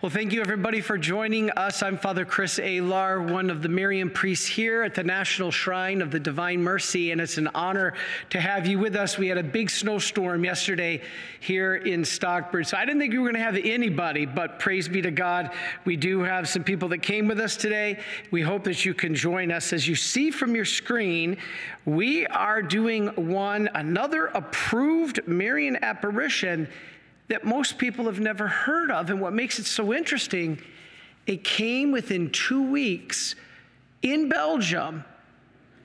Well, thank you, everybody, for joining us. I'm Father Chris A. Alar, one of the Marian priests here at the National Shrine of the Divine Mercy, and it's an honor to have you with us. We had a big snowstorm yesterday here in Stockbridge, so I didn't think we were going to have anybody, but praise be to God, we do have some people that came with us today. We hope that you can join us. As you see from your screen, we are doing another approved Marian apparition that most people have never heard of. And what makes it so interesting, it came within 2 weeks in Belgium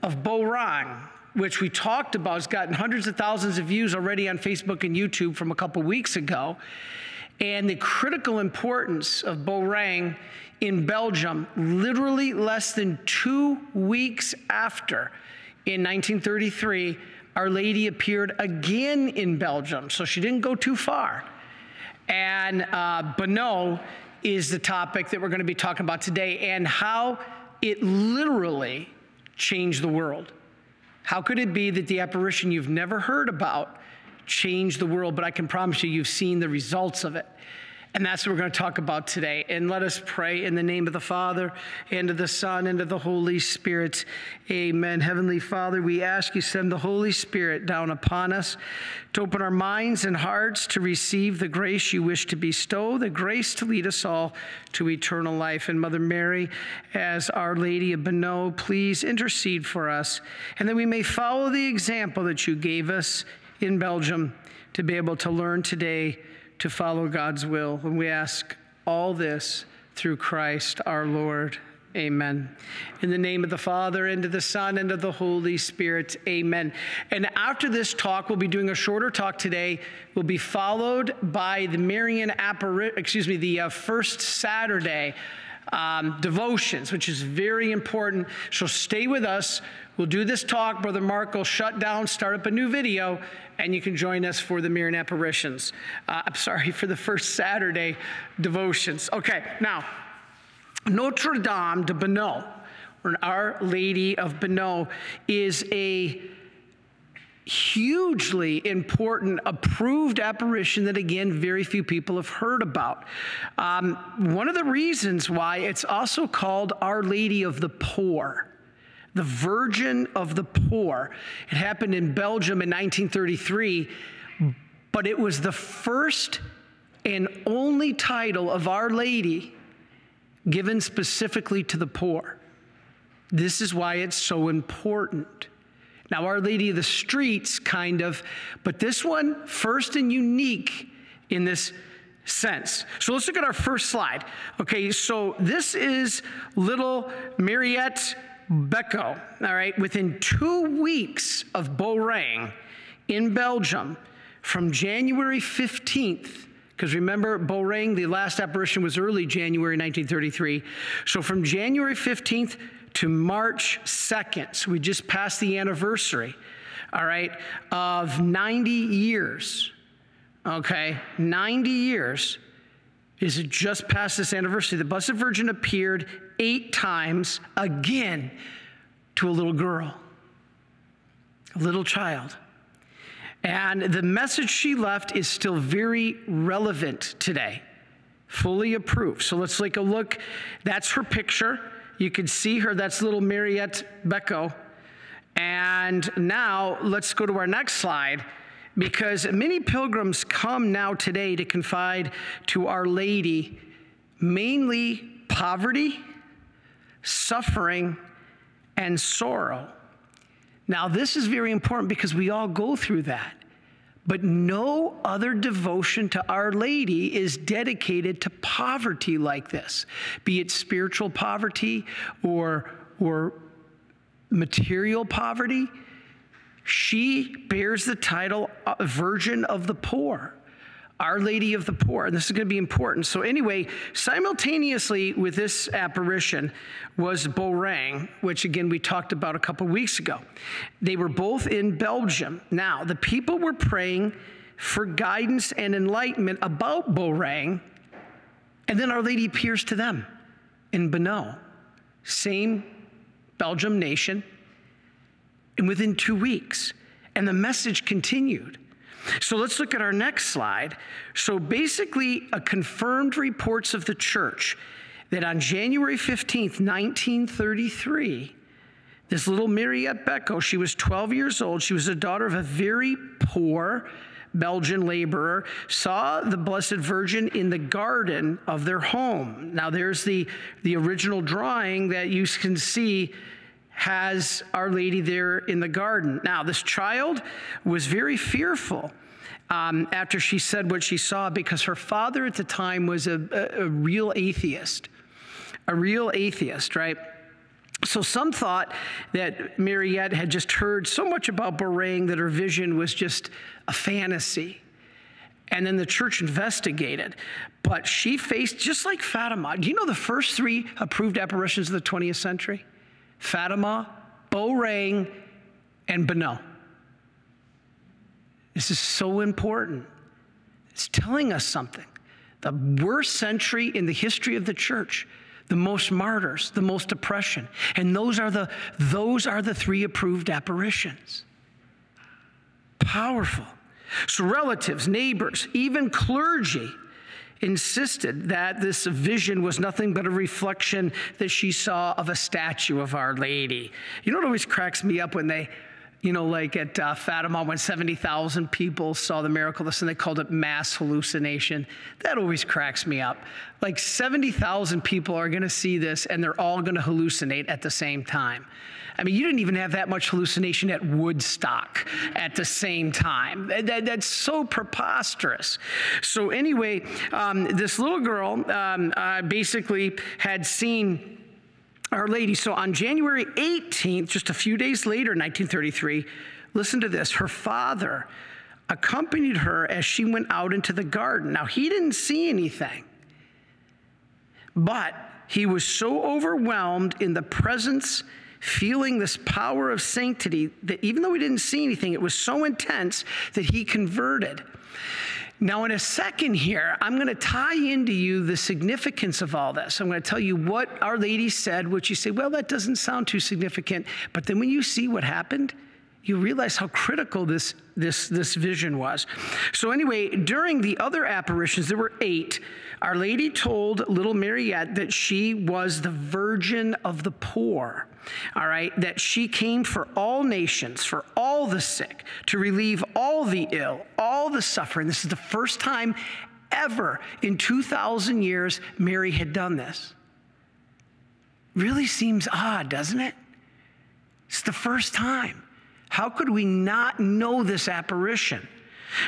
of Beauraing, which we talked about. It's gotten hundreds of thousands of views already on Facebook and YouTube from a couple weeks ago. And the critical importance of Beauraing in Belgium, literally less than 2 weeks after, in 1933, Our Lady appeared again in Belgium, so she didn't go too far. And Banneux is the topic that we're going to be talking about today, and how it literally changed the world. How could it be that the apparition you've never heard about changed the world, but I can promise you, you've seen the results of it. And that's what we're going to talk about today. And let us pray in the name of the Father, and of the Son, and of the Holy Spirit. Amen. Heavenly Father, we ask you send the Holy Spirit down upon us to open our minds and hearts to receive the grace you wish to bestow, the grace to lead us all to eternal life. And Mother Mary, as Our Lady of Banneux, please intercede for us, and that we may follow the example that you gave us in Belgium to be able to learn today to follow God's will. And we ask all this through Christ our Lord. Amen. In the name of the Father, and of the Son, and of the Holy Spirit. Amen. And after this talk, we'll be doing a shorter talk today. We'll be followed by the Marian apparition, first Saturday devotions, which is very important. So stay with us. We'll do this talk. Brother Mark will shut down, start up a new video, and you can join us for the Marian apparitions. For the first Saturday devotions. Okay, now, Notre Dame de Banneux, or Our Lady of Banneux, is a hugely important approved apparition that, again, very few people have heard about. One of the reasons why it's also called Our Lady of the Poor, the Virgin of the Poor. It happened in Belgium in 1933, but it was the first and only title of Our Lady given specifically to the poor. This is why it's so important. Now, Our Lady of the Streets, kind of, but this one, first and unique in this sense. So let's look at our first slide. Okay, so this is little Mariette Beco, all right, within 2 weeks of Beauraing in Belgium from January 15th, because remember, Beauraing, the last apparition was early January 1933, so from January 15th to March 2nd, so we just passed the anniversary, all right, of 90 years, okay, 90 years is just past this anniversary. The Blessed Virgin appeared 8 times, again, to a little girl, a little child. And the message she left is still very relevant today, fully approved. So let's take a look. That's her picture. You can see her. That's little Mariette Beco. And now let's go to our next slide, because many pilgrims come now today to confide to Our Lady, mainly poverty, suffering, and sorrow. Now, this is very important because we all go through that, but no other devotion to Our Lady is dedicated to poverty like this, be it spiritual poverty or material poverty. She bears the title Virgin of the Poor, Our Lady of the Poor, and this is going to be important. So anyway, simultaneously with this apparition was Beauraing, which again we talked about a couple weeks ago. They were both in Belgium. Now, the people were praying for guidance and enlightenment about Beauraing, and then Our Lady appears to them in Banneux, same Belgium nation, and within 2 weeks, and the message continued. So let's look at our next slide. So basically, confirmed reports of the church that on January 15th, 1933, this little Mariette Beco, she was 12 years old. She was the daughter of a very poor Belgian laborer, saw the Blessed Virgin in the garden of their home. Now, there's the original drawing that you can see has Our Lady there in the garden. Now, this child was very fearful after she said what she saw, because her father at the time was a real atheist, right? So some thought that Mariette had just heard so much about Beauraing that her vision was just a fantasy. And then the church investigated. But she faced, just like Fatima, do you know the first three approved apparitions of the 20th century? Fatima, Beauraing, and Banneux. This is so important. It's telling us something. The worst century in the history of the church, the most martyrs, the most oppression, and those are the three approved apparitions. Powerful. So relatives, neighbors, even clergy insisted that this vision was nothing but a reflection that she saw of a statue of Our Lady. You know what always cracks me up when they, like at Fatima, when 70,000 people saw the miracle, and they called it mass hallucination. That always cracks me up. Like 70,000 people are going to see this, and they're all going to hallucinate at the same time. I mean, you didn't even have that much hallucination at Woodstock at the same time. That's so preposterous. So anyway, this little girl basically had seen Our Lady. So on January 18th, just a few days later, 1933, listen to this, her father accompanied her as she went out into the garden. Now, he didn't see anything, but he was so overwhelmed in the presence, feeling this power of sanctity, that even though he didn't see anything, it was so intense that he converted. Now, in a second here, I'm going to tie into you the significance of all this. I'm going to tell you what Our Lady said, which you say, well, that doesn't sound too significant. But then when you see what happened, you realize how critical this vision was. So anyway, during the other apparitions, there were 8. Our Lady told little Mariette that she was the Virgin of the poor, all right, that she came for all nations, for all the sick, to relieve all the ill, all the suffering. This is the first time ever in 2,000 years Mary had done this. Really seems odd, doesn't it? It's the first time. How could we not know this apparition?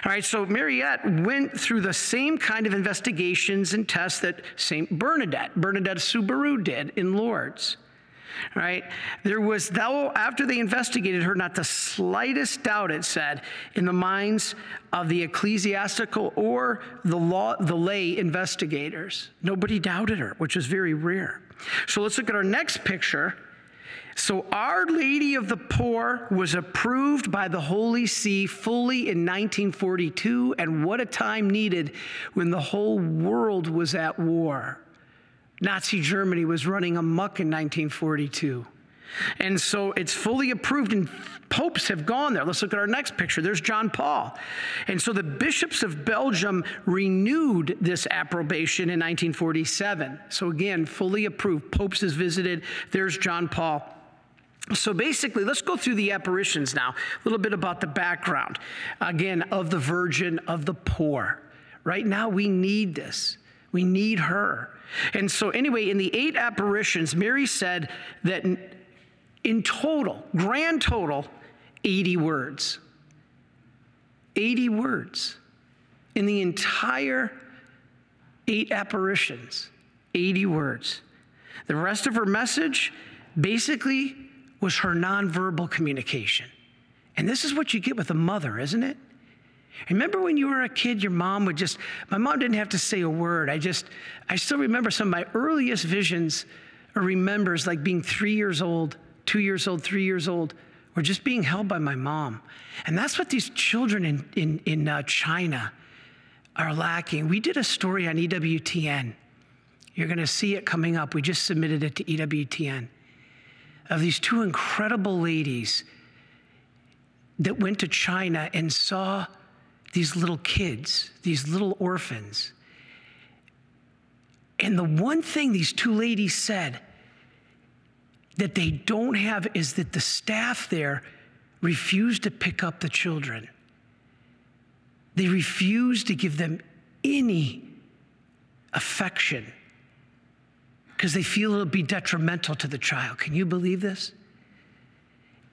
All right, so Mariette went through the same kind of investigations and tests that St. Bernadette of Subaru did in Lourdes. All right, there was, though, after they investigated her, not the slightest doubt, it said, in the minds of the ecclesiastical or the lay investigators. Nobody doubted her, which is very rare. So let's look at our next picture. So Our Lady of the Poor was approved by the Holy See fully in 1942, and what a time needed when the whole world was at war. Nazi Germany was running amok in 1942. And so it's fully approved, and popes have gone there. Let's look at our next picture. There's John Paul. And so the bishops of Belgium renewed this approbation in 1947. So again, fully approved. Popes has visited. There's John Paul. So basically, let's go through the apparitions now. A little bit about the background, again, of the Virgin of the Poor. Right now, we need this. We need her. And so anyway, in the 8 apparitions, Mary said that in total, grand total, 80 words. 80 words. In the entire 8 apparitions, 80 words. The rest of her message basically was her nonverbal communication. And this is what you get with a mother, isn't it? Remember when you were a kid, your mom would just, my mom didn't have to say a word. I still remember some of my earliest visions or remembers, like being 3 years old, 2 years old, 3 years old, or just being held by my mom. And that's what these children in China are lacking. We did a story on EWTN. You're going to see it coming up. We just submitted it to EWTN. Of these 2 incredible ladies that went to China and saw these little kids, these little orphans. And the one thing these two ladies said that they don't have is that the staff there refused to pick up the children. They refused to give them any affection because they feel it'll be detrimental to the child. Can you believe this?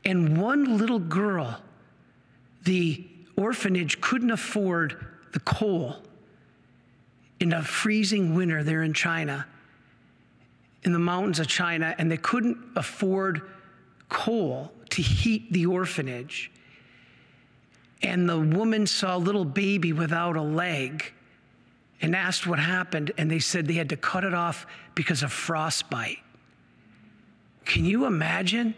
And one little girl, the orphanage couldn't afford the coal in a freezing winter there in China, in the mountains of China, and they couldn't afford coal to heat the orphanage. And the woman saw a little baby without a leg and asked what happened, and they said they had to cut it off because of frostbite. Can you imagine?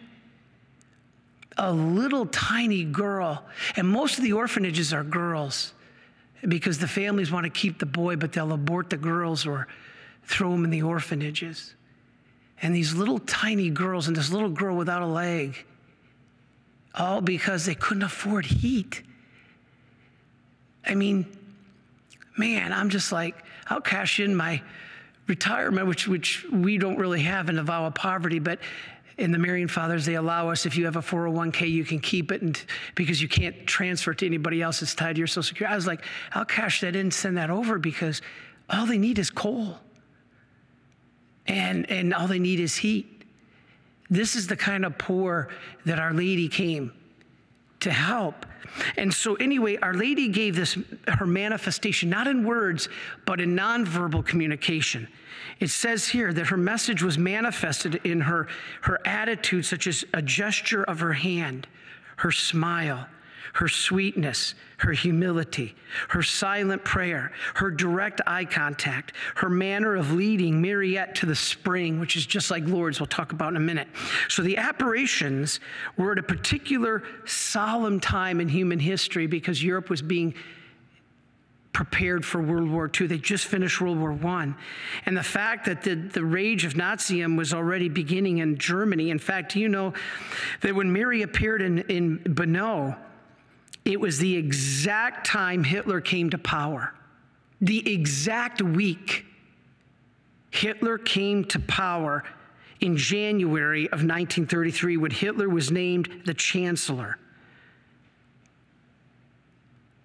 A little tiny girl, and most of the orphanages are girls because the families want to keep the boy, but they'll abort the girls or throw them in the orphanages. And these little tiny girls and this little girl without a leg, all because they couldn't afford heat. I mean, man, I'm just like, I'll cash in my retirement, which we don't really have in the vow of poverty, but in the Marian Fathers, they allow us, if you have a 401k, you can keep it, and because you can't transfer it to anybody else, it's tied to your Social Security. I was like, I'll cash that in, send that over, because all they need is coal. And all they need is heat. This is the kind of poor that Our Lady came to help. And so anyway, Our Lady gave this, her manifestation, not in words, but in nonverbal communication. It says here that her message was manifested in her attitude, such as a gesture of her hand, her smile, her sweetness, her humility, her silent prayer, her direct eye contact, her manner of leading Mariette to the spring, which is just like Lourdes, we'll talk about in a minute. So the apparitions were at a particular solemn time in human history because Europe was being prepared for World War II. They just finished World War I. And the fact that the rage of Nazism was already beginning in Germany. In fact, you know that when Mary appeared in Banneux, it was the exact time Hitler came to power. The exact week Hitler came to power in January of 1933 when Hitler was named the Chancellor.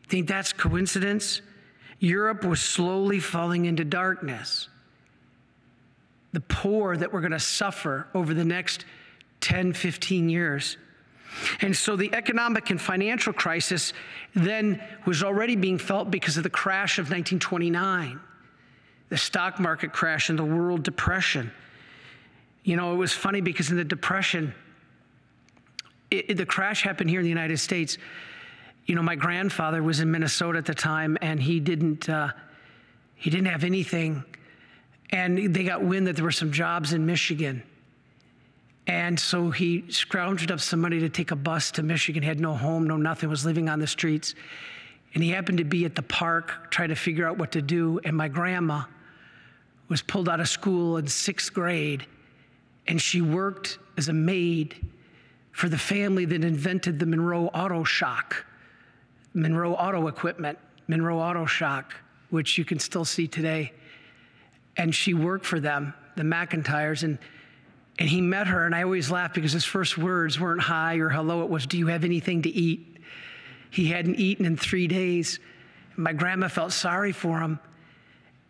Think that's coincidence? Europe was slowly falling into darkness. The poor that were going to suffer over the next 10, 15 years. And so the economic and financial crisis then was already being felt because of the crash of 1929, the stock market crash and the world depression. You know, it was funny because in the depression, the crash happened here in the United States. You know, my grandfather was in Minnesota at the time, and he didn't have anything. And they got wind that there were some jobs in Michigan. And so he scrounged up some money to take a bus to Michigan, had no home, no nothing, was living on the streets. And he happened to be at the park trying to figure out what to do. And my grandma was pulled out of school in 6th grade, and she worked as a maid for the family that invented the Monroe Auto Equipment, Monroe Auto Shock, which you can still see today. And she worked for them, the McIntyres, and he met her, and I always laugh because his first words weren't hi or hello. It was, do you have anything to eat? He hadn't eaten in 3 days. My grandma felt sorry for him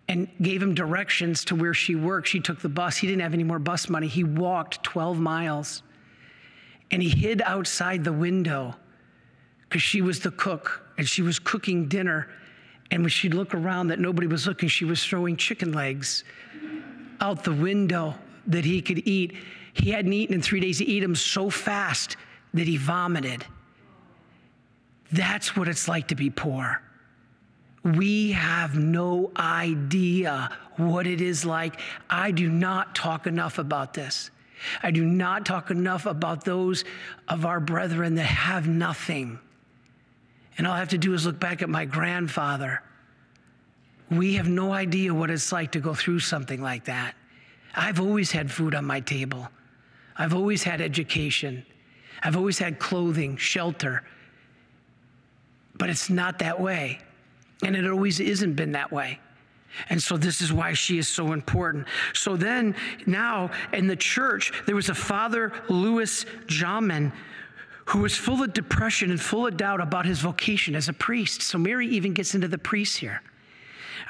and gave him directions to where she worked. She took the bus. He didn't have any more bus money. He walked 12 miles, and he hid outside the window because she was the cook, and she was cooking dinner. And when she'd look around that nobody was looking, she was throwing chicken legs out the window that he could eat. He hadn't eaten in 3 days. He ate them so fast that he vomited. That's what it's like to be poor. We have no idea what it is like. I do not talk enough about this. I do not talk enough about those of our brethren that have nothing. And all I have to do is look back at my grandfather. We have no idea what it's like to go through something like that. I've always had food on my table. I've always had education. I've always had clothing, shelter. but it's not that way. And it always isn't been that way. And so this is why she is so important. So then now in the church, there was a Father Louis Jamin who was full of depression and full of doubt about his vocation as a priest. So Mary even gets into the priest here.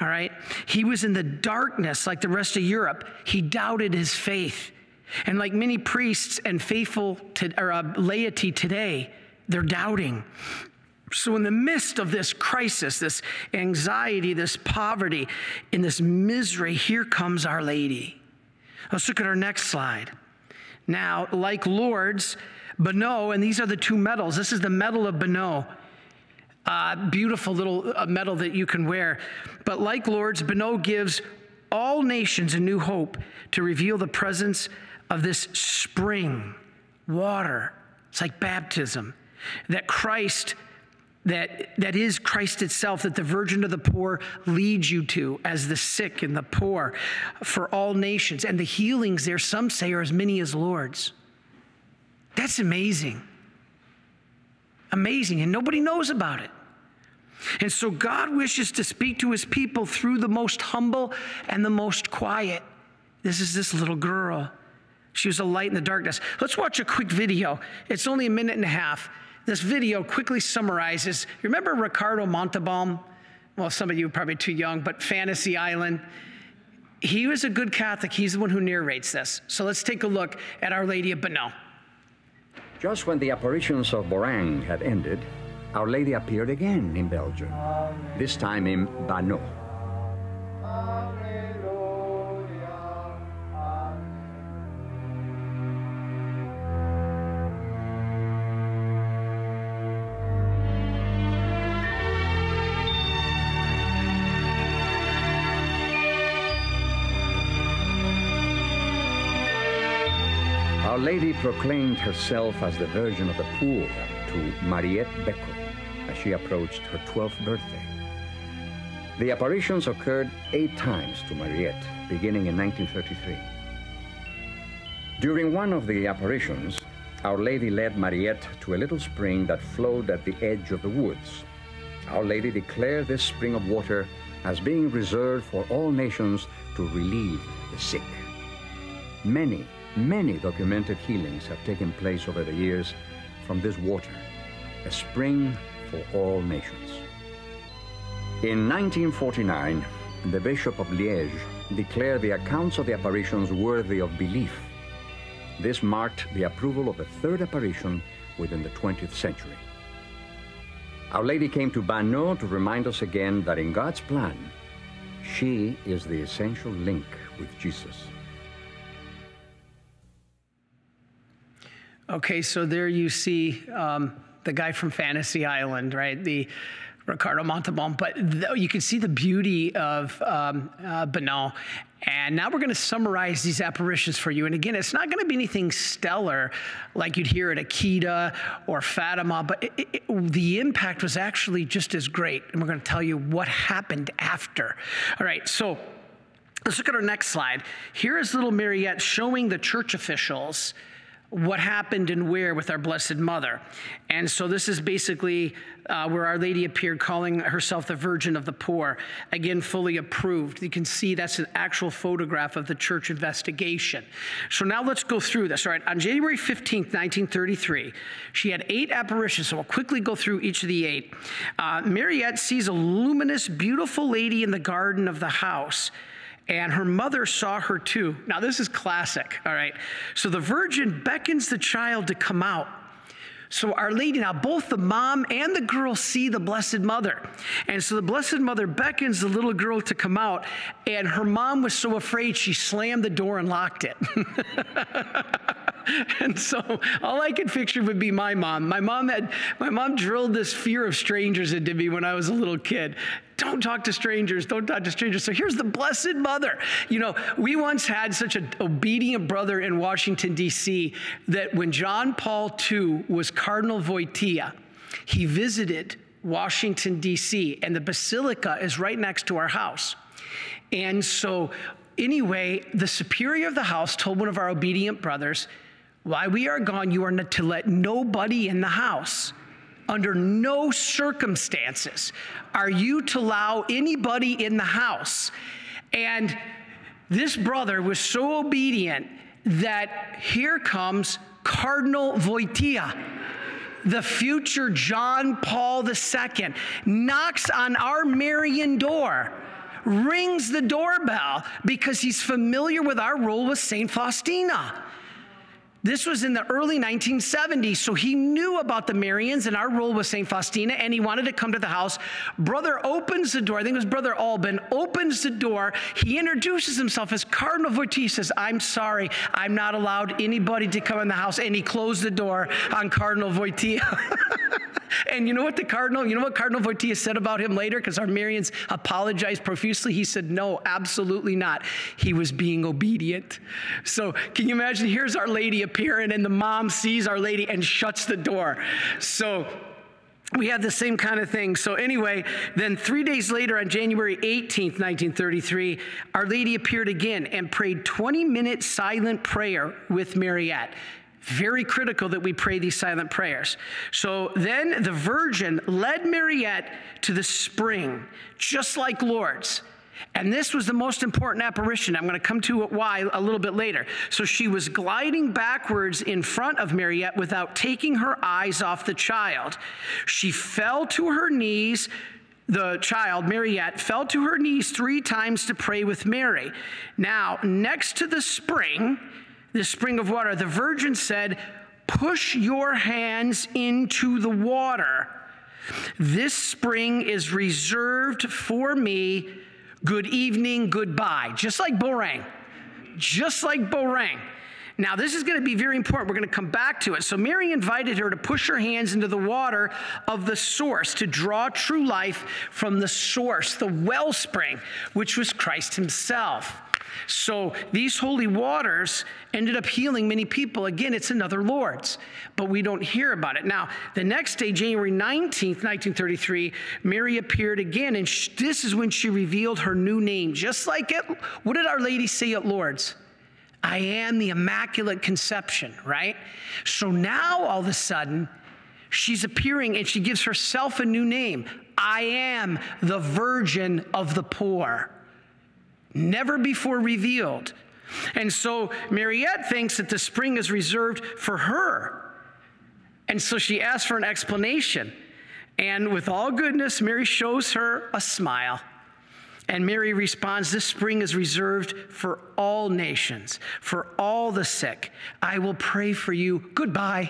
All right. He was in the darkness like the rest of Europe. He doubted his faith. And like many priests and faithful laity today, they're doubting. So in the midst of this crisis, this anxiety, this poverty, in this misery, here comes Our Lady. Let's look at our next slide. Now, like Lourdes, Banneux, and these are the two medals. This is the medal of Banneux. Beautiful little medal that you can wear. But like Lourdes, Banneux gives all nations a new hope to reveal the presence of this spring, water. It's like baptism, that Christ, that is Christ itself, that the Virgin of the Poor leads you to as the sick and the poor for all nations. And the healings there, some say, are as many as Lourdes. That's amazing. Amazing, and nobody knows about it. And so God wishes to speak to his people through the most humble and the most quiet. This is this little girl. She was a light in the darkness. Let's watch a quick video. It's only a minute and a half. This video quickly summarizes. You remember Ricardo Montalbán? Well, some of you are probably too young, but Fantasy Island. He was a good Catholic. He's the one who narrates this. So let's take a look at Our Lady of Banneux. Just when the apparitions of Beauraing had ended, Our Lady appeared again in Belgium, this time in Banneux. Our Lady proclaimed herself as the Virgin of the Poor to Mariette Beco as she approached her 12th birthday. The apparitions occurred 8 times to Mariette, beginning in 1933. During one of the apparitions, Our Lady led Mariette to a little spring that flowed at the edge of the woods. Our Lady declared this spring of water as being reserved for all nations to relieve the sick. Many documented healings have taken place over the years from this water, a spring for all nations. In 1949, the Bishop of Liège declared the accounts of the apparitions worthy of belief. This marked the approval of the third apparition within the 20th century. Our Lady came to Banneux to remind us again that in God's plan, she is the essential link with Jesus. Okay, so there you see the guy from Fantasy Island, right? The Ricardo Montalbán. But you can see the beauty of Banneux. And now we're going to summarize these apparitions for you. And again, it's not going to be anything stellar like you'd hear at Akita or Fatima, but the impact was actually just as great. And we're going to tell you what happened after. All right, so let's look at our next slide. Here is little Mariette showing the church officials what happened and where with our Blessed Mother. And so this is basically where Our Lady appeared, calling herself the Virgin of the Poor, again, fully approved. You can see that's an actual photograph of the church investigation. So now let's go through this. All right, on January 15th, 1933, she had 8 apparitions, so we'll quickly go through each of the 8. Mariette sees a luminous, beautiful lady in the garden of the house, and her mother saw her too. Now this is classic, all right? So the Virgin beckons the child to come out. So Our Lady, now both the mom and the girl see the Blessed Mother. And so the Blessed Mother beckons the little girl to come out, and her mom was so afraid she slammed the door and locked it. And so all I could picture would be my mom. My mom drilled this fear of strangers into me when I was a little kid. Don't talk to strangers. Don't talk to strangers. So here's the Blessed Mother. You know, we once had such an obedient brother in Washington, D.C., that when John Paul II was Cardinal Wojtyla, he visited Washington, D.C., and the basilica is right next to our house. And so anyway, the superior of the house told one of our obedient brothers, "While we are gone, you are not to let nobody in the house." Under no circumstances are you to allow anybody in the house. And this brother was so obedient that here comes Cardinal Wojtyla, the future John Paul II, knocks on our Marian door, rings the doorbell because he's familiar with our role with St. Faustina. This was in the early 1970s, so he knew about the Marians and our role with St. Faustina, and he wanted to come to the house. Brother opens the door. I think it was Brother Albin opens the door. He introduces himself as Cardinal Wojtyla, says, "I'm sorry, I'm not allowed anybody to come in the house," and he closed the door on Cardinal Wojtyla. And you know what Cardinal Wojtyla said about him later, because our Marians apologized profusely? He said, "No, absolutely not. He was being obedient." So can you imagine? Here's Our Lady appearing, and the mom sees Our Lady and shuts the door. So we have the same kind of thing. So anyway, then 3 days later, on January 18th, 1933, Our Lady appeared again and prayed 20-minute silent prayer with Mariette. Very critical that we pray these silent prayers. So then the Virgin led Mariette to the spring, just like Lourdes. And this was the most important apparition. I'm going to come to why a little bit later. So she was gliding backwards in front of Mariette without taking her eyes off the child. She fell to her knees. The child, Mariette, fell to her knees 3 times to pray with Mary. Now, next to the spring of water, the Virgin said, "Push your hands into the water. This spring is reserved for me. Good evening, goodbye." Just like Beauraing. Just like Beauraing. Now, this is going to be very important. We're going to come back to it. So Mary invited her to push her hands into the water of the source, to draw true life from the source, the wellspring, which was Christ himself. So these holy waters ended up healing many people. Again, it's another Lourdes, but we don't hear about it. Now, the next day, January 19th, 1933, Mary appeared again, and this is when she revealed her new name. Just like it, what did Our Lady say at Lourdes? "I am the Immaculate Conception," right? So now, all of a sudden, she's appearing, and she gives herself a new name. "I am the Virgin of the Poor." Never before revealed. And so Mariette thinks that the spring is reserved for her. And so she asks for an explanation. And with all goodness, Mary shows her a smile. And Mary responds, "This spring is reserved for all nations, for all the sick. I will pray for you. Goodbye."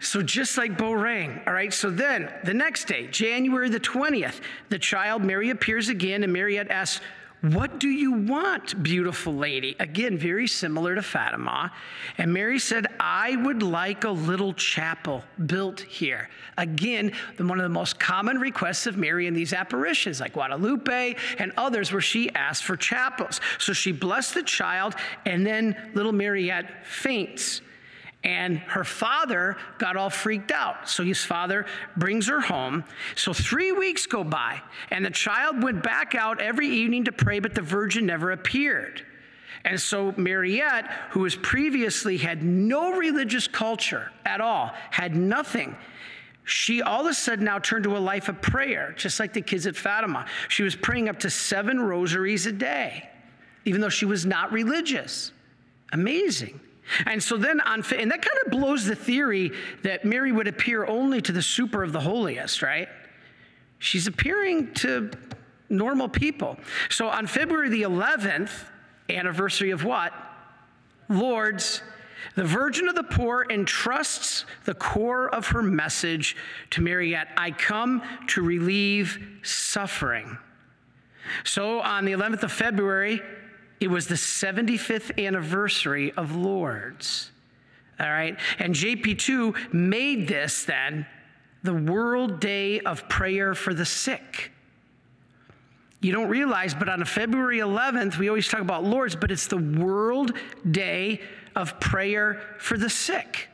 So just like Beauraing, all right? So then the next day, January the 20th, the child Mary appears again, and Mariette asks, "What do you want, beautiful lady?" Again, very similar to Fatima. And Mary said, "I would like a little chapel built here." Again, one of the most common requests of Mary in these apparitions, like Guadalupe and others, where she asked for chapels. So she blessed the child, and then little Mariette faints. And her father got all freaked out. So his father brings her home. So 3 weeks go by, and the child went back out every evening to pray, but the Virgin never appeared. And so Mariette, who was previously had no religious culture at all, had nothing, she all of a sudden now turned to a life of prayer, just like the kids at Fatima. She was praying up to 7 rosaries a day, even though she was not religious. Amazing. And so then, and that kind of blows the theory that Mary would appear only to the super of the holiest, right? She's appearing to normal people. So on February the 11th, anniversary of what? Lourdes, the Virgin of the Poor entrusts the core of her message to Mariette: "I come to relieve suffering." So on the 11th of February, it was the 75th anniversary of Lourdes, all right? And JP2 made this then the World Day of Prayer for the Sick. You don't realize, but on February 11th, we always talk about Lourdes, but it's the World Day of Prayer for the Sick.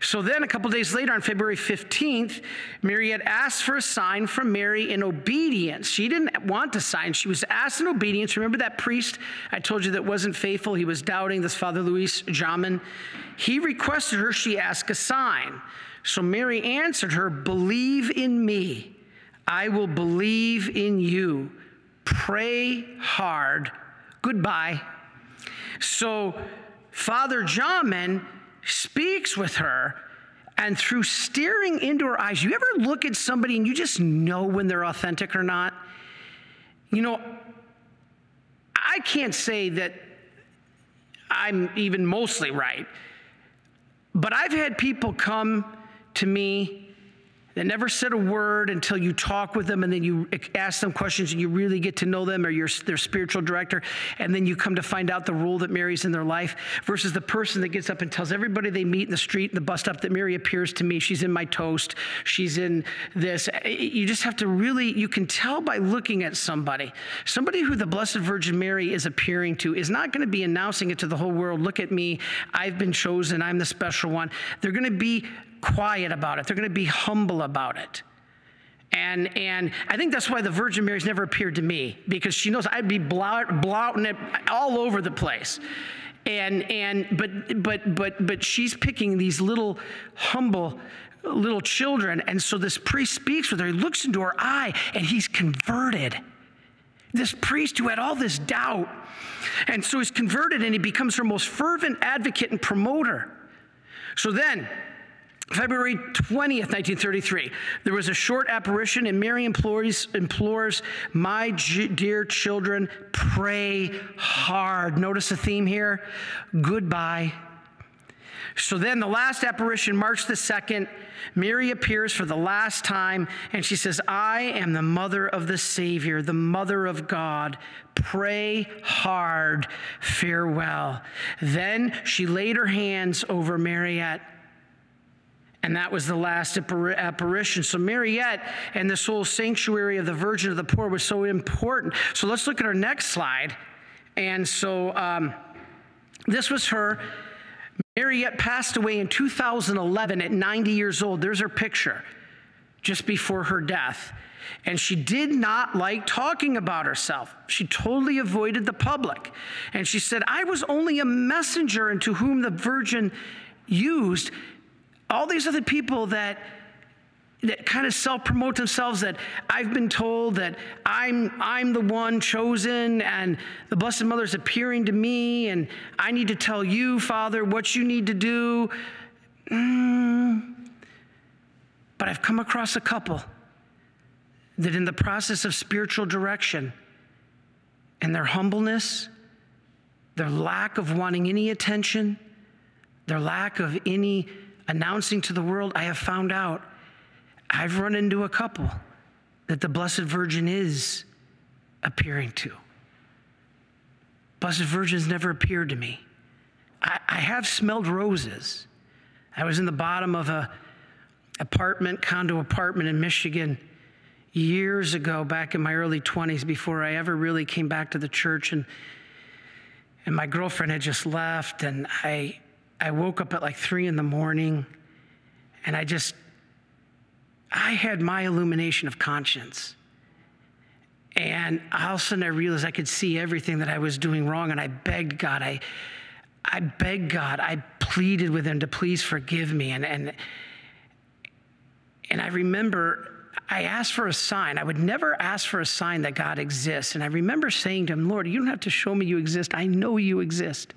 So then a couple days later, on February 15th, Mariette asked for a sign from Mary in obedience. She didn't want a sign. She was asked in obedience. Remember that priest I told you that wasn't faithful? He was doubting, this Father Louis Jamin. He requested her, she asked a sign. So Mary answered her, "Believe in me. I will believe in you. Pray hard. Goodbye." So Father Jamin speaks with her, and through staring into her eyes, you ever look at somebody and you just know when they're authentic or not? You know, I can't say that I'm even mostly right, but I've had people come to me that never said a word until you talk with them, and then you ask them questions and you really get to know them, or you're their spiritual director, and then you come to find out the role that Mary's in their life, versus the person that gets up and tells everybody they meet in the street in the bus stop that Mary appears to me. She's in my toast. She's in this. You just have to really, you can tell by looking at somebody. Somebody who the Blessed Virgin Mary is appearing to is not going to be announcing it to the whole world, "Look at me, I've been chosen, I'm the special one." They're going to be quiet about it. They're going to be humble about it. And I think that's why the Virgin Mary's never appeared to me, because she knows I'd be blouting it all over the place. But she's picking these little humble little children. And so this priest speaks with her. He looks into her eye and he's converted. This priest who had all this doubt. And so he's converted and he becomes her most fervent advocate and promoter. So then February 20th, 1933, there was a short apparition, and Mary implores, "My dear children, pray hard." Notice the theme here, goodbye. So then the last apparition, March the 2nd, Mary appears for the last time, and she says, "I am the mother of the Savior, the mother of God. Pray hard, farewell." Then she laid her hands over Mariette. And that was the last apparition. So Mariette and this whole sanctuary of the Virgin of the Poor was so important. So let's look at our next slide. And so this was her. Mariette passed away in 2011 at 90 years old. There's her picture just before her death. And she did not like talking about herself. She totally avoided the public. And she said, "I was only a messenger unto whom the Virgin used." All these other people that kind of self-promote themselves, that I've been told that I'm the one chosen and the Blessed Mother's appearing to me and I need to tell you, Father, what you need to do. But I've come across a couple that in the process of spiritual direction and their humbleness, their lack of wanting any attention, their lack of any announcing to the world, I have found out, I've run into a couple that the Blessed Virgin is appearing to. Blessed Virgin's never appeared to me. I have smelled roses. I was in the bottom of a condo apartment in Michigan years ago, back in my early 20s, before I ever really came back to the church. And my girlfriend had just left, and I woke up at like 3 a.m, and I had my illumination of conscience. And all of a sudden I realized I could see everything that I was doing wrong, and I begged God. I begged God. I pleaded with him to please forgive me. And I remember I asked for a sign. I would never ask for a sign that God exists. And I remember saying to him, "Lord, you don't have to show me you exist. I know you exist.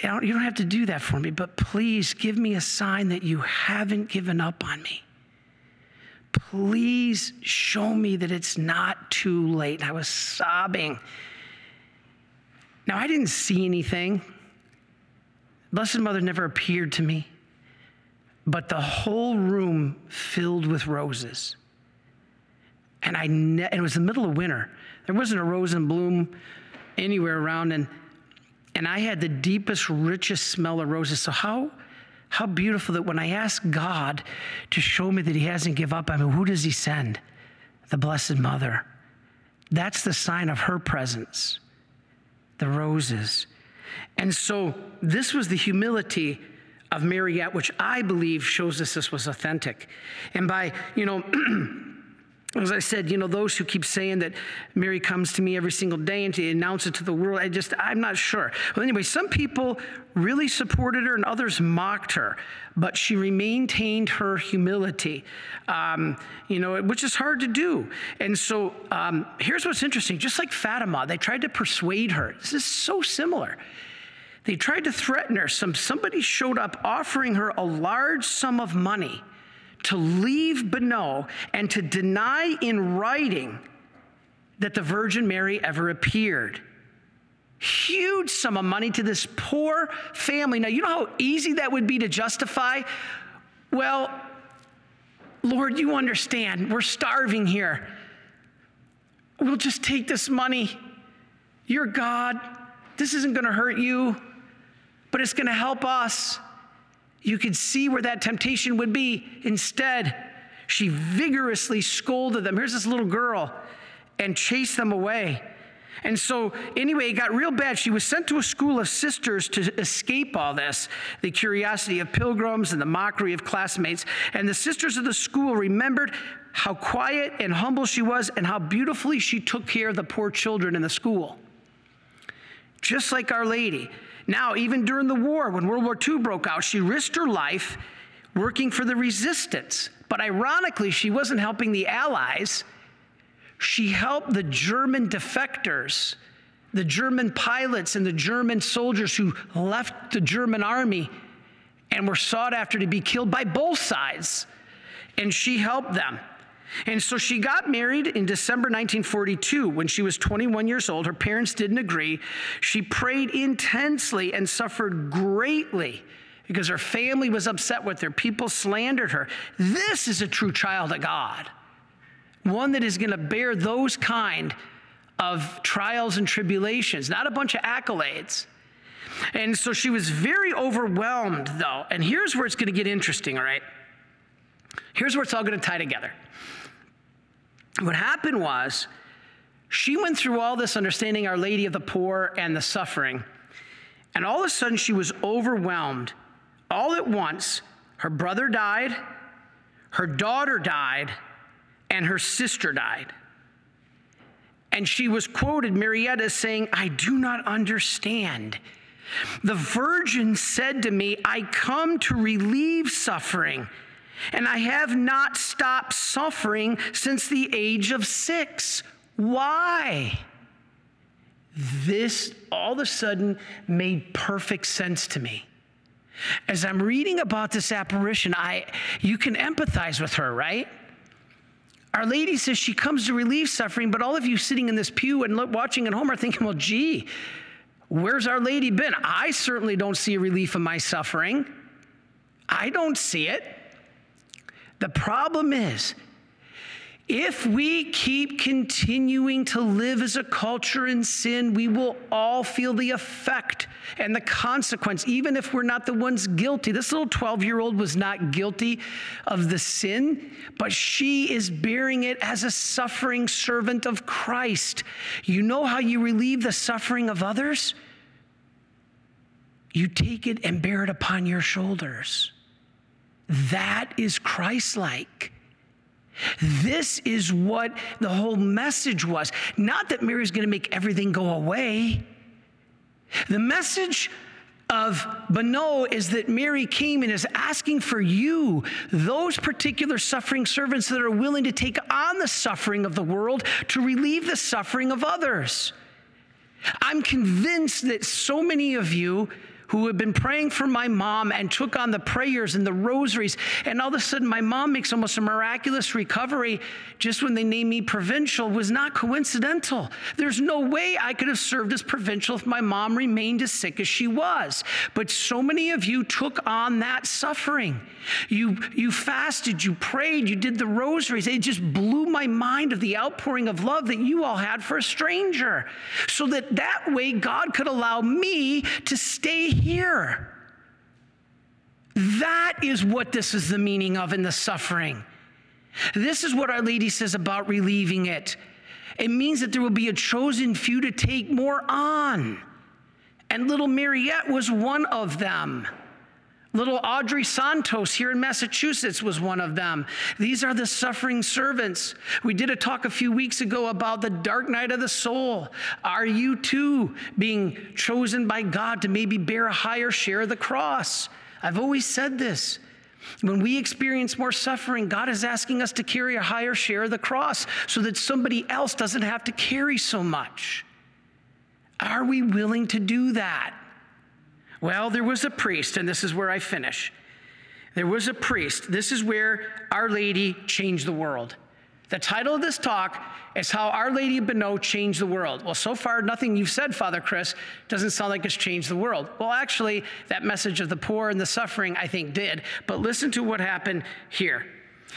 You don't have to do that for me, but please give me a sign that you haven't given up on me. Please show me that it's not too late." I was sobbing. Now, I didn't see anything. Blessed Mother never appeared to me, but the whole room filled with roses. And it was the middle of winter. There wasn't a rose in bloom anywhere around, and I had the deepest, richest smell of roses. So how beautiful that when I asked God to show me that he hasn't given up, I mean, who does he send? The Blessed Mother. That's the sign of her presence, the roses. And so this was the humility of Mariette, which I believe shows us this was authentic. And by, as I said, those who keep saying that Mary comes to me every single day and to announce it to the world, I'm not sure. Well, anyway, some people really supported her and others mocked her, but she maintained her humility, which is hard to do. And so here's what's interesting. Just like Fatima, they tried to persuade her. This is so similar. They tried to threaten her. Somebody showed up offering her a large sum of money to leave Banneux and to deny in writing that the Virgin Mary ever appeared. Huge sum of money to this poor family. Now, you know how easy that would be to justify? Well, Lord, you understand. We're starving here. We'll just take this money. You're God. This isn't going to hurt you, but it's going to help us. You could see where that temptation would be. Instead, she vigorously scolded them. Here's this little girl, and chased them away. And so, anyway, it got real bad. She was sent to a school of sisters to escape all this, the curiosity of pilgrims and the mockery of classmates. And the sisters of the school remembered how quiet and humble she was and how beautifully she took care of the poor children in the school. Just like Our Lady. Now, even during the war, when World War II broke out, she risked her life working for the resistance. But ironically, she wasn't helping the Allies. She helped the German defectors, the German pilots, and the German soldiers who left the German army and were sought after to be killed by both sides. And she helped them. And so she got married in December 1942 when she was 21 years old. Her parents didn't agree. She prayed intensely and suffered greatly because her family was upset with her. People slandered her. This is a true child of God, one that is going to bear those kind of trials and tribulations, not a bunch of accolades. And so she was very overwhelmed, though. And here's where it's going to get interesting, all right? Here's where it's all going to tie together. What happened was she went through all this understanding Our Lady of the Poor and the suffering, and all of a sudden she was overwhelmed. All at once, her brother died, her daughter died, and her sister died. And she was quoted, Mariette, as saying, "I do not understand. The Virgin said to me, I come to relieve suffering. And I have not stopped suffering since the age of 6. Why?" This all of a sudden made perfect sense to me. As I'm reading about this apparition, you can empathize with her, right? Our Lady says she comes to relieve suffering, but all of you sitting in this pew and watching at home are thinking, well, gee, where's Our Lady been? I certainly don't see a relief in my suffering. I don't see it. The problem is, if we keep continuing to live as a culture in sin, we will all feel the effect and the consequence, even if we're not the ones guilty. This little 12-year-old was not guilty of the sin, but she is bearing it as a suffering servant of Christ. You know how you relieve the suffering of others? You take it and bear it upon your shoulders. That is Christ-like. This is what the whole message was. Not that Mary's going to make everything go away. The message of Banneux is that Mary came and is asking for you, those particular suffering servants that are willing to take on the suffering of the world to relieve the suffering of others. I'm convinced that so many of you who had been praying for my mom and took on the prayers and the rosaries, and all of a sudden my mom makes almost a miraculous recovery just when they named me provincial, was not coincidental. There's no way I could have served as provincial if my mom remained as sick as she was. But so many of you took on that suffering. You fasted, you prayed, you did the rosaries. It just blew my mind of the outpouring of love that you all had for a stranger. So that way God could allow me to stay here. That is what this is the meaning of in the suffering. This is what Our Lady says about relieving it. It means that there will be a chosen few to take more on and little Mariette was one of them. Little Audrey Santos here in Massachusetts was one of them. These are the suffering servants. We did a talk a few weeks ago about the dark night of the soul. Are you too being chosen by God to maybe bear a higher share of the cross? I've always said this. When we experience more suffering, God is asking us to carry a higher share of the cross so that somebody else doesn't have to carry so much. Are we willing to do that? Well, there was a priest, and this is where I finish. There was a priest. This is where Our Lady changed the world. The title of this talk is How Our Lady of Banneux Changed the World. Well, so far, nothing you've said, Father Chris, doesn't sound like it's changed the world. Well, actually, that message of the poor and the suffering, I think, did. But listen to what happened here.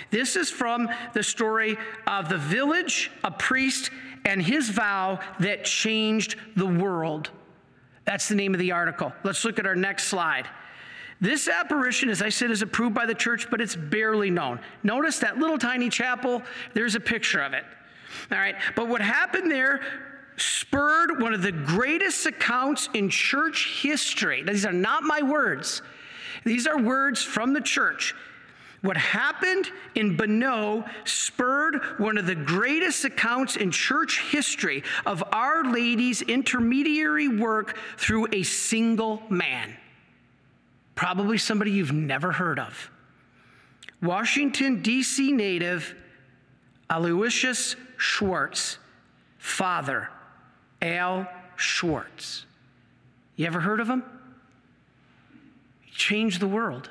This is from the story of the village, a priest, and his vow that changed the world. That's the name of the article. Let's look at our next slide. This apparition, as I said, is approved by the church, but it's barely known. Notice that little tiny chapel. There's a picture of it. All right. But what happened there spurred one of the greatest accounts in church history. These are not my words. These are words from the church. What happened in Banneux spurred one of the greatest accounts in church history of Our Lady's intermediary work through a single man. Probably somebody you've never heard of. Washington, D.C. native Aloysius Schwartz, Father Al Schwartz. You ever heard of him? He changed the world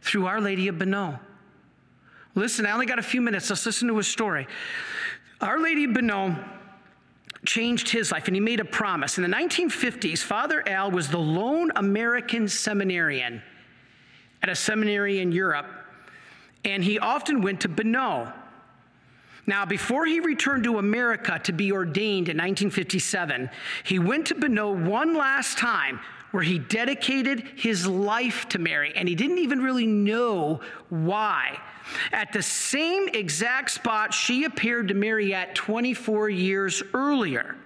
through Our Lady of Banneux. Listen, I only got a few minutes. Let's listen to his story. Our Lady of Banneux changed his life, and he made a promise. In the 1950s, Father Al was the lone American seminarian at a seminary in Europe, and he often went to Banneux. Now, before he returned to America to be ordained in 1957, he went to Banneux one last time, where he dedicated his life to Mary, and he didn't even really know why. At the same exact spot she appeared to Mariette 24 years earlier.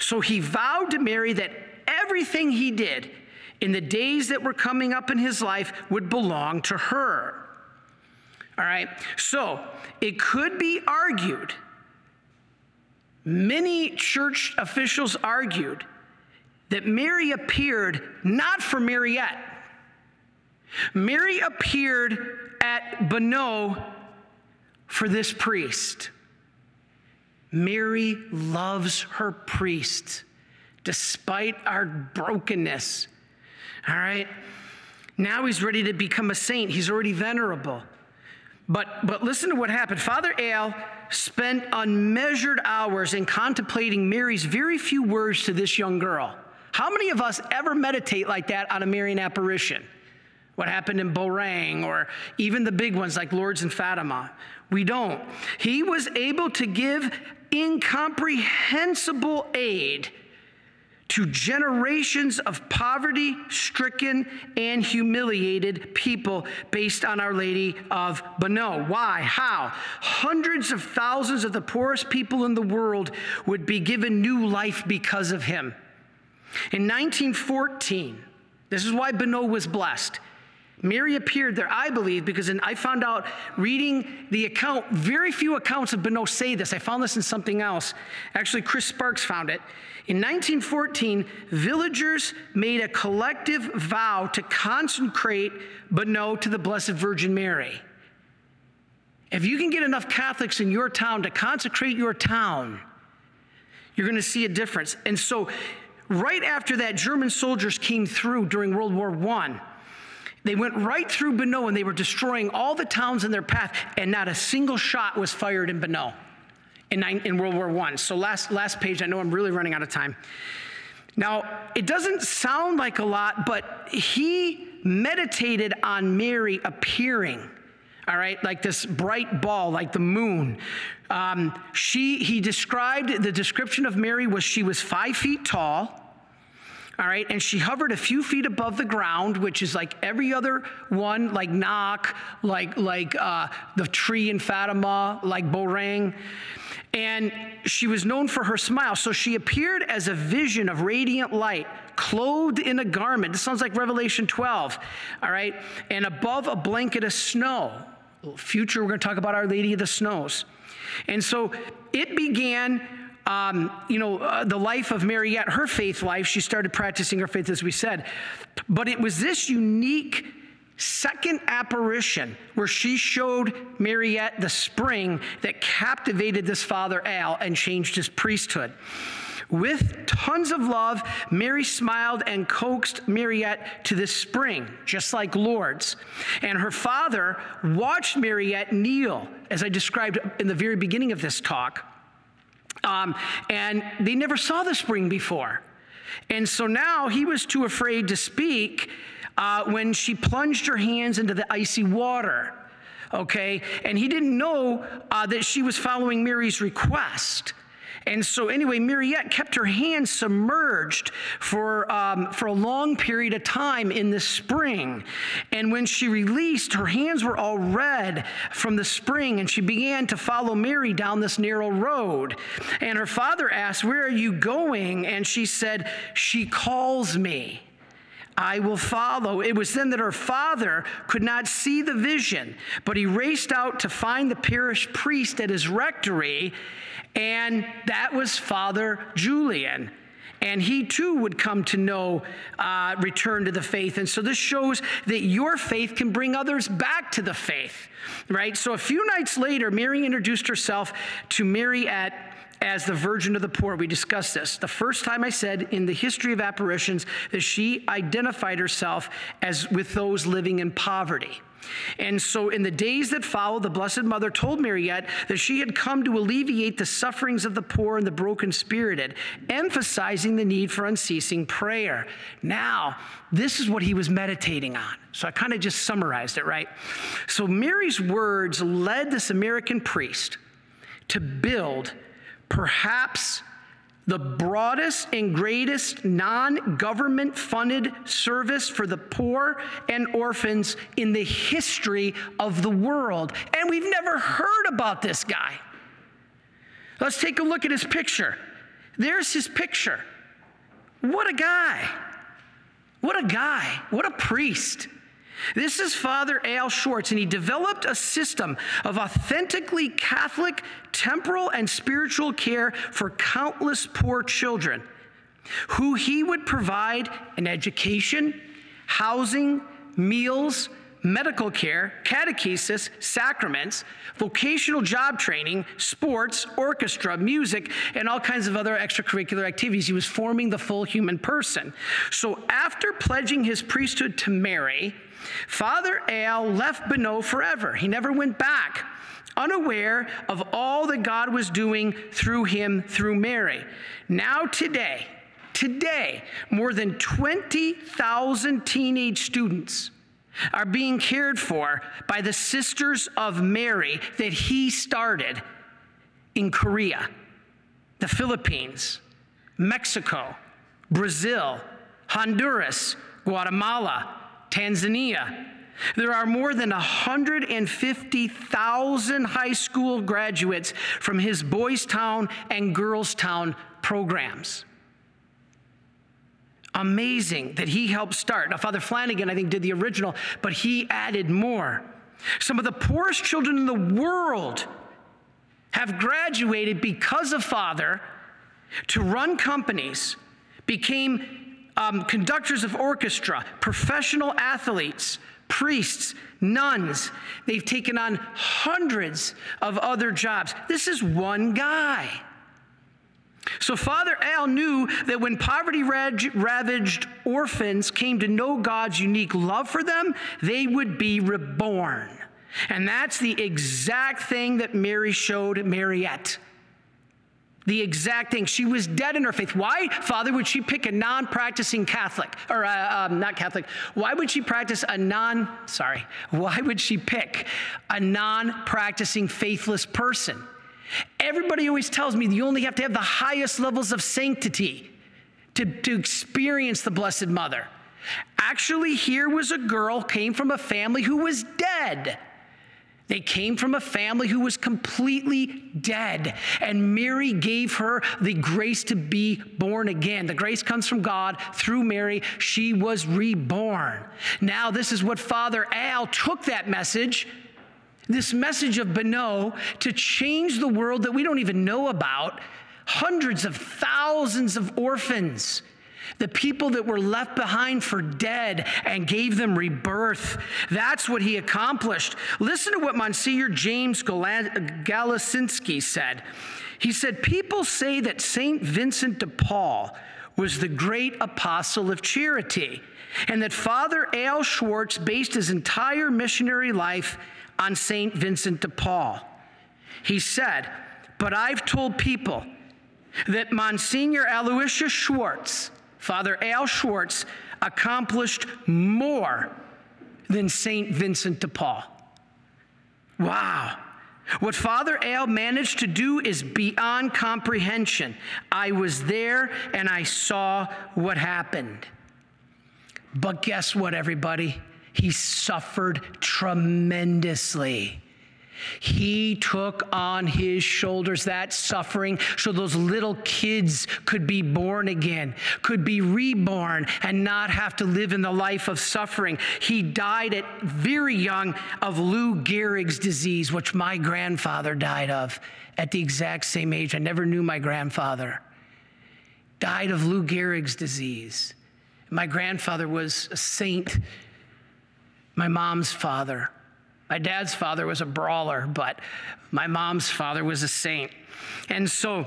So he vowed to Mary that everything he did in the days that were coming up in his life would belong to her. All right, so it could be argued, many church officials argued, that Mary appeared not for Mariette. Mary appeared at Banneux for this priest. Mary loves her priest despite our brokenness. All right. Now he's ready to become a saint. He's already venerable. But listen to what happened. Father Al spent unmeasured hours in contemplating Mary's very few words to this young girl. How many of us ever meditate like that on a Marian apparition? What happened in Beauraing, or even the big ones like Lourdes and Fatima? We don't. He was able to give incomprehensible aid to generations of poverty-stricken and humiliated people based on Our Lady of Banneux. Why? How? Hundreds of thousands of the poorest people in the world would be given new life because of him. In 1914, this is why Banneux was blessed. Mary appeared there, I believe, because I found out reading the account, very few accounts of Banneux say this. I found this in something else. Actually, Chris Sparks found it. In 1914, villagers made a collective vow to consecrate Banneux to the Blessed Virgin Mary. If you can get enough Catholics in your town to consecrate your town, you're going to see a difference. And so, right after that, German soldiers came through during World War I. They went right through Banneux, and they were destroying all the towns in their path, and not a single shot was fired in Banneux in World War I. So last page, I know I'm really running out of time. Now, it doesn't sound like a lot, but he meditated on Mary appearing, all right, like this bright ball, like the moon. He described, the description of Mary was she was 5 feet tall, all right, and she hovered a few feet above the ground, which is like every other one, like Knock, like the tree in Fatima, like Beauraing. and she was known for her smile. So she appeared as a vision of radiant light, clothed in a garment. This sounds like Revelation 12, all right? And above a blanket of snow. Future, we're going to talk about Our Lady of the Snows. And so it began, the life of Mariette, her faith life. She started practicing her faith, as we said. But it was this unique second apparition where she showed Mariette the spring that captivated this Father Al and changed his priesthood. With tons of love, Mary smiled and coaxed Mariette to this spring, just like Lourdes. And her father watched Mariette kneel, as I described in the very beginning of this talk. And they never saw the spring before. And so now he was too afraid to speak when she plunged her hands into the icy water, okay? And he didn't know that she was following Mary's request. And so anyway, Mariette kept her hands submerged for a long period of time in the spring. And when she released, her hands were all red from the spring, and she began to follow Mary down this narrow road. And her father asked, "Where are you going?" And she said, "She calls me. I will follow." It was then that her father could not see the vision, but he raced out to find the parish priest at his rectory, and that was Father Julian. And he too would come to know, return to the faith. And so this shows that your faith can bring others back to the faith, right? So a few nights later, Mary introduced herself to Mariette as the Virgin of the Poor. We discussed this. The first time I said in the history of apparitions that she identified herself as with those living in poverty. And so in the days that followed, the Blessed Mother told Mariette that she had come to alleviate the sufferings of the poor and the broken-spirited, emphasizing the need for unceasing prayer. Now, this is what he was meditating on. So I kind of just summarized it, right? So Mary's words led this American priest to build perhaps the broadest and greatest non-government funded service for the poor and orphans in the history of the world. And we've never heard about this guy. Let's take a look at his picture. There's his picture. What a guy. What a guy. What a priest. This is Father Al Schwartz, and he developed a system of authentically Catholic temporal and spiritual care for countless poor children, who he would provide an education, housing, meals, medical care, catechesis, sacraments, vocational job training, sports, orchestra, music, and all kinds of other extracurricular activities. He was forming the full human person. So after pledging his priesthood to Mary, Father Al left Banneux forever. He never went back, unaware of all that God was doing through him, through Mary. Now today, more than 20,000 teenage students are being cared for by the Sisters of Mary that he started in Korea, the Philippines, Mexico, Brazil, Honduras, Guatemala, Tanzania. There are more than 150,000 high school graduates from his Boys Town and Girls Town programs. Amazing that he helped start. Now, Father Flanagan, I think, did the original, but he added more. Some of the poorest children in the world have graduated because of Father to run companies, became conductors of orchestra, professional athletes, priests, nuns. They've taken on hundreds of other jobs. This is one guy. So Father Al knew that when poverty-ravaged orphans came to know God's unique love for them, they would be reborn. And that's the exact thing that Mary showed Mariette. The exact thing. She was dead in her faith. Why, Father, would she pick a non-practicing Catholic, or not Catholic? Why would she pick a non-practicing faithless person? Everybody always tells me you only have to have the highest levels of sanctity to experience the Blessed Mother. Actually, here was a girl came from a family who was dead. They came from a family who was completely dead, and Mary gave her the grace to be born again. The grace comes from God through Mary. She was reborn. Now, this is what Father Al took that message, this message of Banneux, to change the world that we don't even know about. Hundreds of thousands of orphans, the people that were left behind for dead, and gave them rebirth. That's what he accomplished. Listen to what Monsignor James Galasinski said. He said, people say that Saint Vincent de Paul was the great apostle of charity, and that Father Al Schwartz based his entire missionary life on Saint Vincent de Paul. He said, but I've told people that Monsignor Aloysius Schwartz, Father Al Schwartz, accomplished more than St. Vincent de Paul. Wow. What Father Al managed to do is beyond comprehension. I was there and I saw what happened. But guess what, everybody? He suffered tremendously. He took on his shoulders that suffering so those little kids could be born again, could be reborn, and not have to live in the life of suffering. He died at very young of Lou Gehrig's disease, which my grandfather died of at the exact same age. I never knew my grandfather. Died of Lou Gehrig's disease. My grandfather was a saint, my mom's father. My dad's father was a brawler, but my mom's father was a saint. And so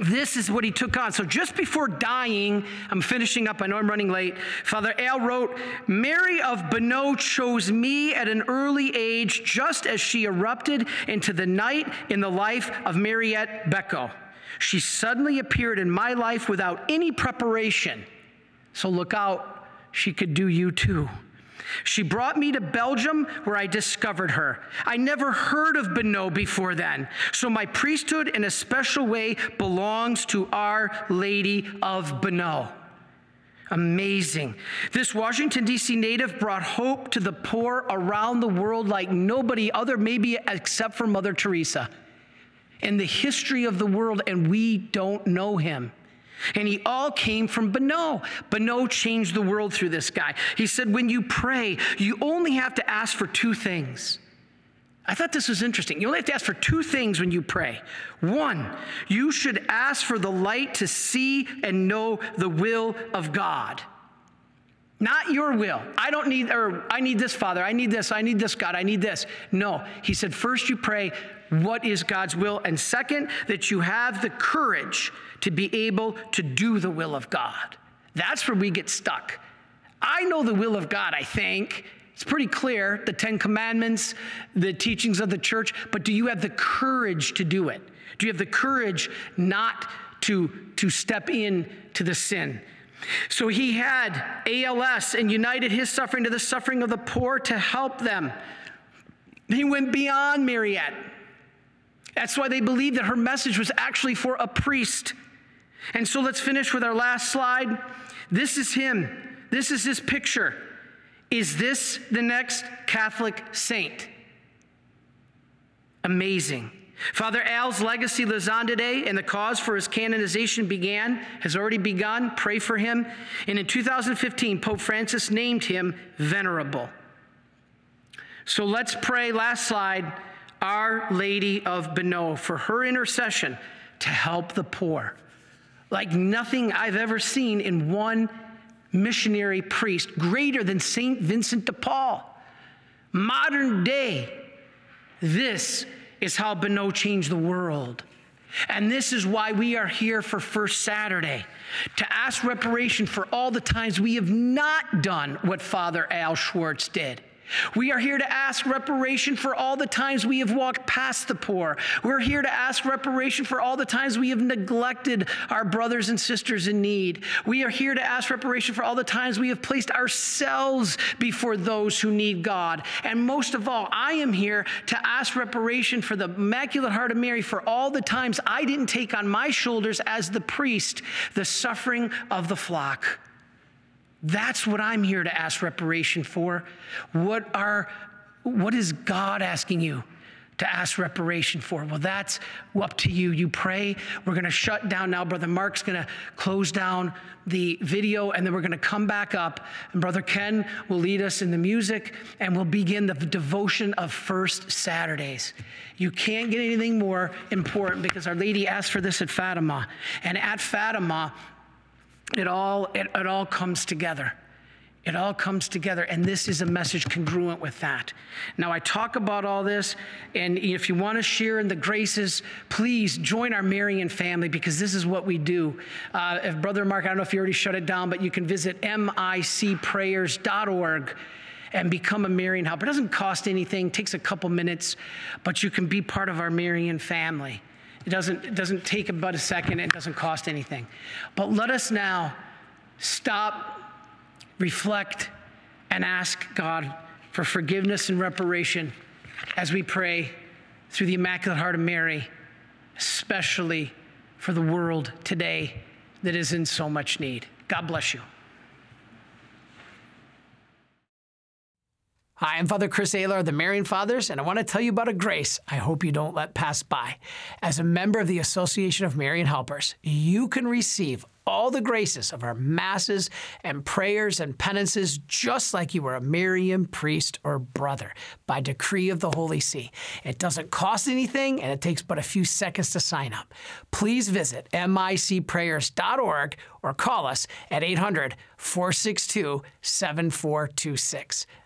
this is what he took on. So just before dying, I'm finishing up, I know I'm running late. Father Al wrote, Mary of Banneux chose me at an early age, just as she erupted into the night in the life of Mariette Beco. She suddenly appeared in my life without any preparation. So look out, she could do you too. She brought me to Belgium, where I discovered her. I never heard of Banneux before then, so my priesthood in a special way belongs to Our Lady of Banneux. Amazing. This Washington, D.C. native brought hope to the poor around the world like nobody other, maybe except for Mother Teresa, in the history of the world, and we don't know him. And he all came from Banneux. Banneux changed the world through this guy. He said, when you pray, you only have to ask for two things. I thought this was interesting. You only have to ask for two things when you pray. One, you should ask for the light to see and know the will of God. Not your will. I need this, Father. I need this, God. I need this. No. He said, first you pray, what is God's will? And second, that you have the courage to be able to do the will of God. That's where we get stuck. I know the will of God, I think. It's pretty clear, the Ten Commandments, the teachings of the church, but do you have the courage to do it? Do you have the courage not to step in to the sin? So he had ALS and united his suffering to the suffering of the poor to help them. He went beyond Mariette. That's why they believed that her message was actually for a priest. And so let's finish with our last slide. This is him. This is his picture. Is this the next Catholic saint? Amazing. Father Al's legacy lives on today, and the cause for his canonization has already begun. Pray for him. And in 2015, Pope Francis named him Venerable. So let's pray, last slide, Our Lady of Banneux for her intercession to help the poor. Like nothing I've ever seen in one missionary priest, greater than St. Vincent de Paul. Modern day, this is how Banneux changed the world. And this is why we are here for First Saturday, to ask reparation for all the times we have not done what Father Al Schwartz did. We are here to ask reparation for all the times we have walked past the poor. We're here to ask reparation for all the times we have neglected our brothers and sisters in need. We are here to ask reparation for all the times we have placed ourselves before those who need God. And most of all, I am here to ask reparation for the Immaculate Heart of Mary for all the times I didn't take on my shoulders as the priest the suffering of the flock. That's what I'm here to ask reparation for. What are What is God asking you to ask reparation for? Well, that's up to you. You pray. We're going to shut down now. Brother Mark's going to close down the video, and then we're going to come back up, and Brother Ken will lead us in the music, and we'll begin the devotion of First Saturdays. You can't get anything more important, because Our Lady asked for this at Fatima, and at Fatima, it all comes together. It all comes together, and this is a message congruent with that. Now, I talk about all this, and if you want to share in the graces, please join our Marian family, because this is what we do. If Brother Mark, I don't know if you already shut it down, but you can visit micprayers.org and become a Marian helper. It doesn't cost anything, takes a couple minutes, but you can be part of our Marian family. It doesn't take about a second, it doesn't cost anything. But let us now stop, reflect, and ask God for forgiveness and reparation as we pray through the Immaculate Heart of Mary, especially for the world today that is in so much need. God bless you. Hi, I'm Father Chris A. Alar of the Marian Fathers, and I want to tell you about a grace I hope you don't let pass by. As a member of the Association of Marian Helpers, you can receive all the graces of our masses and prayers and penances, just like you were a Marian priest or brother, by decree of the Holy See. It doesn't cost anything, and it takes but a few seconds to sign up. Please visit micprayers.org or call us at 800-462-7426.